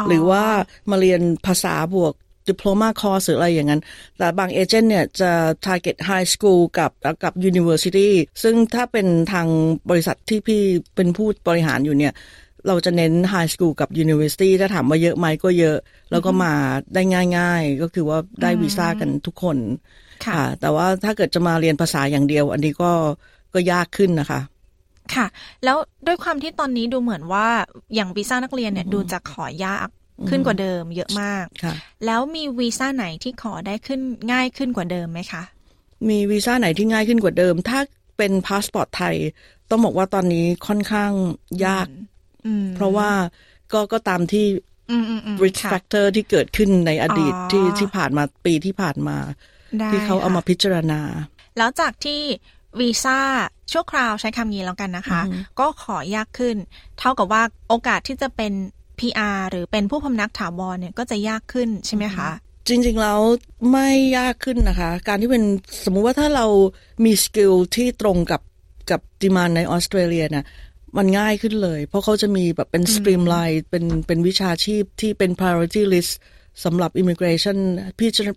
หรือว่ามาเรียนภาษาบวก diploma course หรืออะไรอย่างนั้นแต่บางเอเจนต์เนี่ยจะ target high school กับ university ซึ่งถ้าเป็นทางบริษัทที่พี่เป็นผู้บริหารอยู่เนี่ยเราจะเน้น high school กับ university ถ้าถามว่าเยอะไหมก็เยอะแล้วก็มาได้ง่ายๆก็คือว่าได้วีซ่ากันทุกคนค่ะแต่ว่าถ้าเกิดจะมาเรียนภาษาอย่างเดียวอันนี้ก็ยากขึ้นนะคะค่ะแล้วด้วยความที่ตอนนี้ดูเหมือนว่าอย่างวีซ่านักเรียนเนี่ยดูจะขอยากขึ้นกว่าเดิมเยอะมากแล้วมีวีซ่าไหนที่ขอได้ขึ้นง่ายขึ้นกว่าเดิมไหมคะมีวีซ่าไหนที่ง่ายขึ้นกว่าเดิมถ้าเป็นพาสปอร์ตไทยต้องบอกว่าตอนนี้ค่อนข้างยากเพราะว่าก็ตามที่ risk factor ที่เกิดขึ้นในอดีตที่ผ่านมาปีที่ผ่านมาที่เขาเอามาพิจารณาแล้วจากที่วีซ่าชั่วคราวใช้คำนี้แล้วกันนะคะก็ขอยากขึ้นเท่ากับว่าโอกาสที่จะเป็น PR หรือเป็นผู้พำนักถาวรเนี่ยก็จะยากขึ้นใช่ไหมคะจริงๆแล้วไม่ยากขึ้นนะคะการที่เป็นสมมุติว่าถ้าเรามีสกิลที่ตรงกับดีมานด์ในออสเตรเลียน่ะมันง่ายขึ้นเลยเพราะเขาจะมีแบบเป็น streamline เป็นวิชาชีพที่เป็น priority listสำหรับ immigration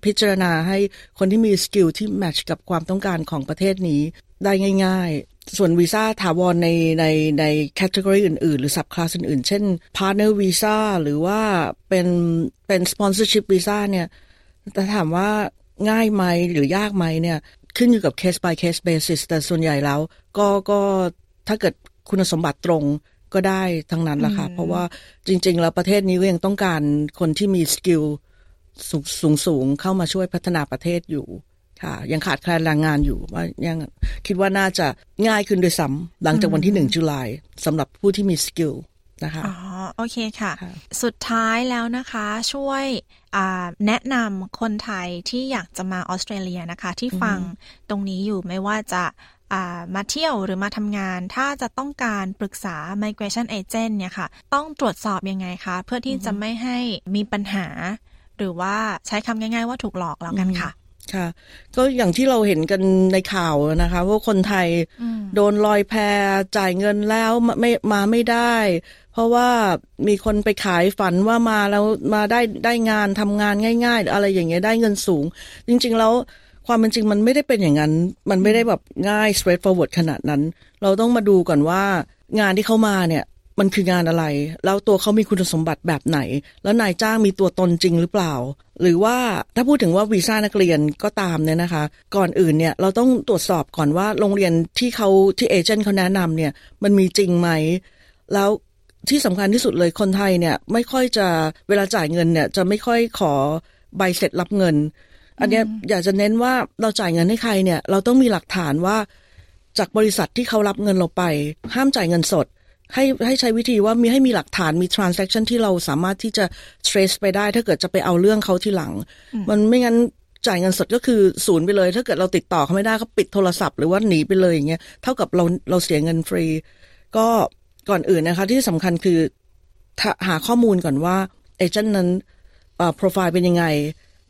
พิจารณาให้คนที่มีสกิลที่แมทช์กับความต้องการของประเทศนี้ได้ง่ายๆส่วนวีซ่าถาวรใน category อื่นๆหรือ subclass อื่นๆเช่น partner visa หรือว่าเป็น sponsorship visa เนี่ยแต่ถามว่าง่ายไหมหรือยากไหมเนี่ยขึ้นอยู่กับ case by case basis แต่ส่วนใหญ่แล้วก็ถ้าเกิดคุณสมบัติตรงก็ได้ทั้งนั้นแหละค่ะเพราะว่าจริงๆแล้วประเทศนี้ก็ยังต้องการคนที่มีสกิลสูงเข้ามาช่วยพัฒนาประเทศอยู่ค่ะยังขาดแคลนแรงงานอยู่ว่ายังคิดว่าน่าจะง่ายขึ้นด้วยซ้ำหลังจากวันที่1 ตุลาคมสำหรับผู้ที่มีสกิลนะคะอ๋อโอเคค่ะสุดท้ายแล้วนะคะช่วยแนะนำคนไทยที่อยากจะมาออสเตรเลียนะคะที่ฟังตรงนี้อยู่ไม่ว่าจะมาเที่ยวหรือมาทำงานถ้าจะต้องการปรึกษา migration agent เนี่ยค่ะต้องตรวจสอบยังไงคะเพื่อที่จะไม่ให้มีปัญหาหรือว่าใช้คำง่ายๆว่าถูกหลอกแล้วกันค่ะค่ะก็อย่างที่เราเห็นกันในข่าวนะคะว่าคนไทยโดนลอยแพจ่ายเงินแล้วมาไม่ได้เพราะว่ามีคนไปขายฝันว่ามาแล้วมาได้งานทำงานง่ายๆอะไรอย่างเงี้ยได้เงินสูงจริงๆแล้วความเป็นจริงมันไม่ได้เป็นอย่างนั้นมันไม่ได้แบบง่าย straightforward ขนาดนั้นเราต้องมาดูก่อนว่างานที่เขามาเนี่ยมันคืองานอะไรแล้วตัวเขามีคุณสมบัติแบบไหนแล้วนายจ้างมีตัวตนจริงหรือเปล่าหรือว่าถ้าพูดถึงว่าวีซ่านักเรียนก็ตามเนี่ยนะคะก่อนอื่นเนี่ยเราต้องตรวจสอบก่อนว่าโรงเรียนที่เอเจนต์เขาแนะนำเนี่ยมันมีจริงไหมแล้วที่สำคัญที่สุดเลยคนไทยเนี่ยไม่ค่อยจะเวลาจ่ายเงินเนี่ยจะไม่ค่อยขอใบเสร็จรับเงินอันนี้อยากจะเน้นว่าเราจ่ายเงินให้ใครเนี่ยเราต้องมีหลักฐานว่าจากบริษัทที่เขารับเงินเราไปห้ามจ่ายเงินสดให้ใช้วิธีว่ามีให้มีหลักฐานมี transaction ที่เราสามารถที่จะ trace ไปได้ถ้าเกิดจะไปเอาเรื่องเขาทีหลังมันไม่งั้นจ่ายเงินสดก็คือศูนย์ไปเลยถ้าเกิดเราติดต่อเขาไม่ได้ก็ปิดโทรศัพท์หรือว่าหนีไปเลยอย่างเงี้ยเท่ากับเราเสียเงินฟรีก็ก่อนอื่นนะคะที่สำคัญคือหาข้อมูลก่อนว่าเอเจนต์นั้นprofile เป็นยังไง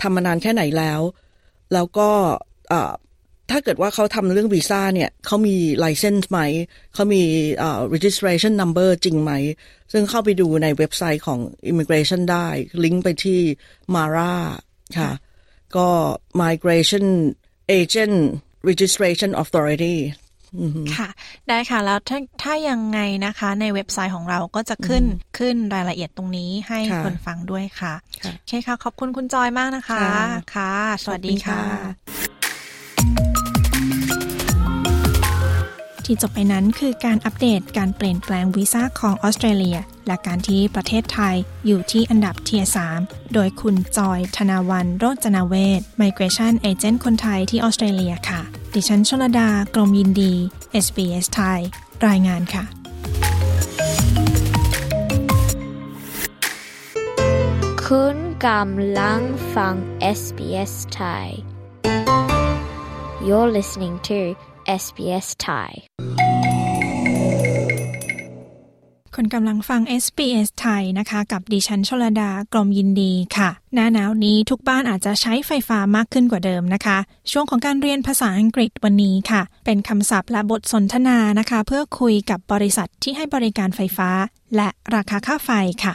ทำมานานแค่ไหนแล้วก็ถ้าเกิดว่าเขาทำเรื่องวีซ่าเนี่ยเขามี license ไหมเขามีregistration number จริงไหมซึ่งเข้าไปดูในเว็บไซต์ของ immigration ได้ลิงก์ไปที่ MARA ค่ะก็ migration agent registration authorityค่ะได้ค่ะแล้วถ้ายังไงนะคะในเว็บไซต์ของเราก็จะขึ้นรายละเอียดตรงนี้ให้คนฟังด้วยค่ะโอเคค่ะขอบคุณคุณจอยมากนะคะค่ะสวัสดีค่ะที่จบไปนั้นคือการอัปเดตการเปลี่ยนแปลงวีซ่าของออสเตรเลียและการที่ประเทศไทยอยู่ที่อันดับเทียร์ 3โดยคุณจอยธนาวัลย์โรจนเวช Migration Agent คนไทยที่ออสเตรเลียค่ะดิฉันชลดากรมยินดี SBS ไทยรายงานค่ะคุณ กำลังฟัง SBS Thai You're listening to SBS Thai คุณกำลังฟัง SBS Thai นะคะกับดิฉันชลดากลมยินดีค่ะหน้าหนาวนี้ทุกบ้านอาจจะใช้ไฟฟ้ามากขึ้นกว่าเดิมนะคะช่วงของการเรียนภาษาอังกฤษวันนี้ค่ะเป็นคำศัพท์และบทสนทนานะคะเพื่อคุยกับบริษัทที่ให้บริการไฟฟ้าและราคาค่าไฟค่ะ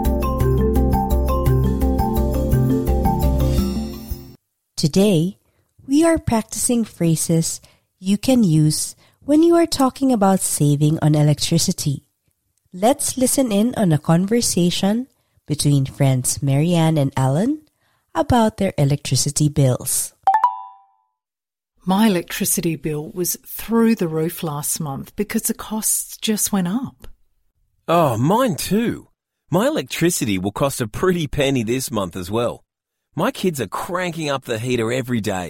Today, we are practicing phrases you can use when you are talking about saving on electricity. Let's listen in on a conversation between friends Marianne and Alan about their electricity bills. My electricity bill was through the roof last month because the costs just went up. Oh, mine too. My electricity will cost a pretty penny this month as well.My kids are cranking up the heater every day.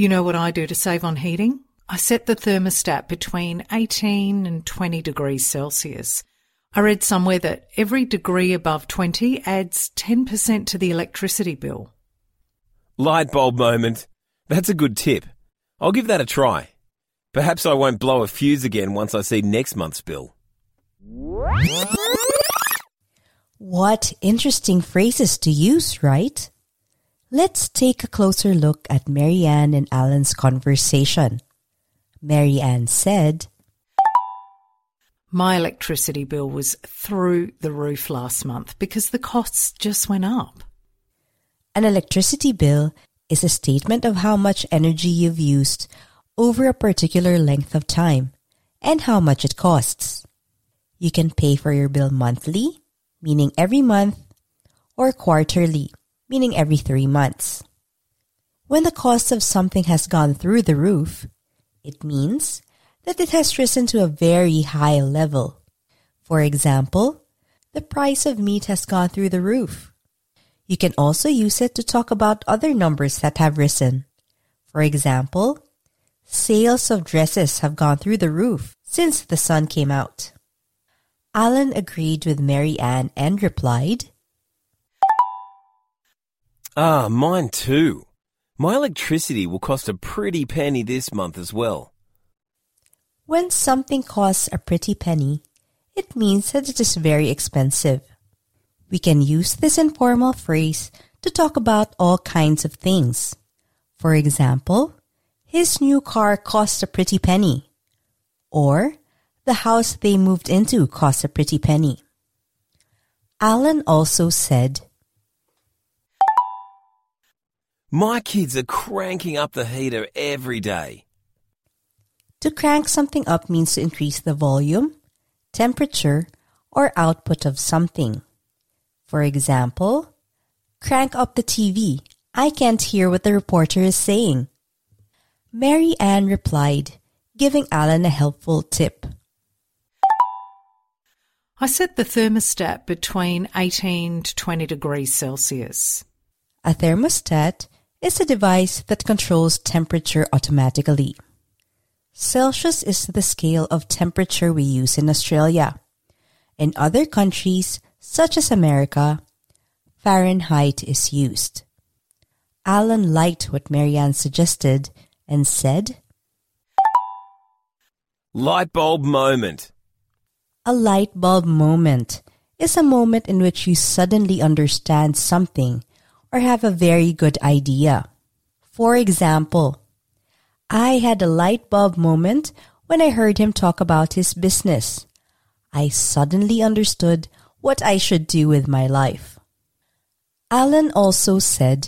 You know what I do to save on heating? I set the thermostat between 18 and 20 degrees Celsius. I read somewhere that every degree above 20 adds 10% to the electricity bill. Light bulb moment. That's a good tip. I'll give that a try. Perhaps I won't blow a fuse again once I see next month's bill. What interesting phrases to use, right? Let's take a closer look at Marianne and Alan's conversation. Marianne said, My electricity bill was through the roof last month because the costs just went up. An electricity bill is a statement of how much energy you've used over a particular length of time and how much it costs. You can pay for your bill monthly.Meaning every month, or quarterly, meaning every 3 months. When the cost of something has gone through the roof, it means that it has risen to a very high level. For example, the price of meat has gone through the roof. You can also use it to talk about other numbers that have risen. For example, sales of dresses have gone through the roof since the sun came out.Alan agreed with Marianne and replied, Ah, mine too. My electricity will cost a pretty penny this month as well. When something costs a pretty penny, it means that it is very expensive. We can use this informal phrase to talk about all kinds of things. For example, his new car cost a pretty penny. Or,The house they moved into cost a pretty penny. Alan also said, My kids are cranking up the heater every day. To crank something up means to increase the volume, temperature, or output of something. For example, crank up the TV. I can't hear what the reporter is saying. Marianne replied, giving Alan a helpful tip.I set the thermostat between 18 to 20 degrees Celsius. A thermostat is a device that controls temperature automatically. Celsius is the scale of temperature we use in Australia. In other countries, such as America, Fahrenheit is used. Alan liked what Marianne suggested and said, Light bulb moment.A light bulb moment is a moment in which you suddenly understand something or have a very good idea. For example, I had a light bulb moment when I heard him talk about his business. I suddenly understood what I should do with my life. Alan also said,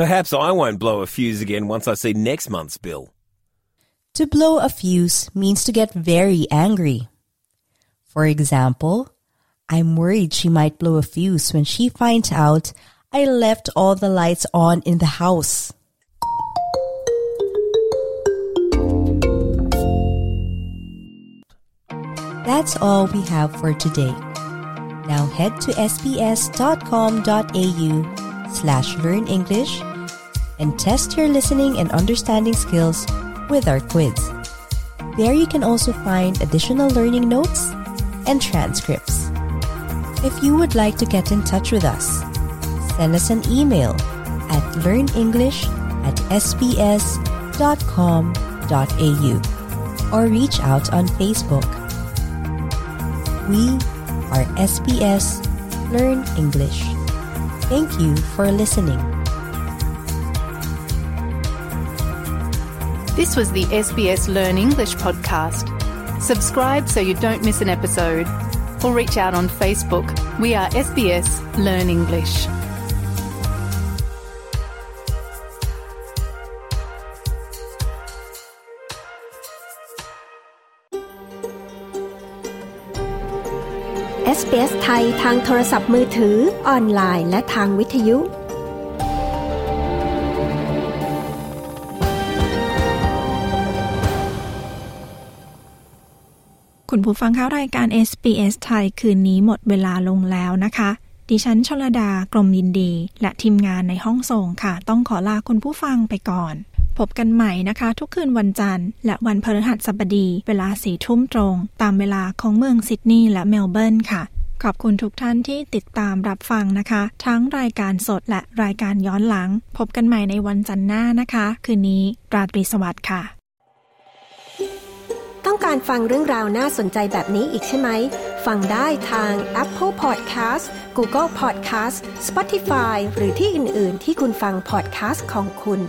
Perhaps I won't blow a fuse again once I see next month's bill. To blow a fuse means to get very angry. For example, I'm worried she might blow a fuse when she finds out I left all the lights on in the house. That's all we have for today. Now head to sbs.com.au/learn English and test your listening and understanding skills with our quiz. There you can also find additional learning notes and transcripts. If you would like to get in touch with us, send us an email at learnenglish@sbs.com.au or reach out on Facebook. We are SBS Learn English. Thank you for listening. This was the SBS Learn English podcast. Subscribe so you don't miss an episode, or reach out on Facebook. We are SBS Learn English. SBS ไทยทางโทรศัพท์มือถือออนไลน์และทางวิทยุคุณผู้ฟังคะรายการ SBS ไทยคืนนี้หมดเวลาลงแล้วนะคะดิฉันชลดากรมยินดีและทีมงานในห้องส่งค่ะต้องขอลาคุณผู้ฟังไปก่อนพบกันใหม่นะคะทุกคืนวันจันทร์และวันพฤหัสบดีเวลา 4:00 น.ตรงตามเวลาของเมืองซิดนีย์และเมลเบิร์นค่ะขอบคุณทุกท่านที่ติดตามรับฟังนะคะทั้งรายการสดและรายการย้อนหลังพบกันใหม่ในวันจันทร์หน้านะคะคืนนี้ราตรีสวัสดิ์ค่ะต้องการฟังเรื่องราวน่าสนใจแบบนี้อีกใช่ไหมฟังได้ทาง Apple Podcast Google Podcast Spotify หรือที่อื่นๆที่คุณฟัง podcast ของคุณ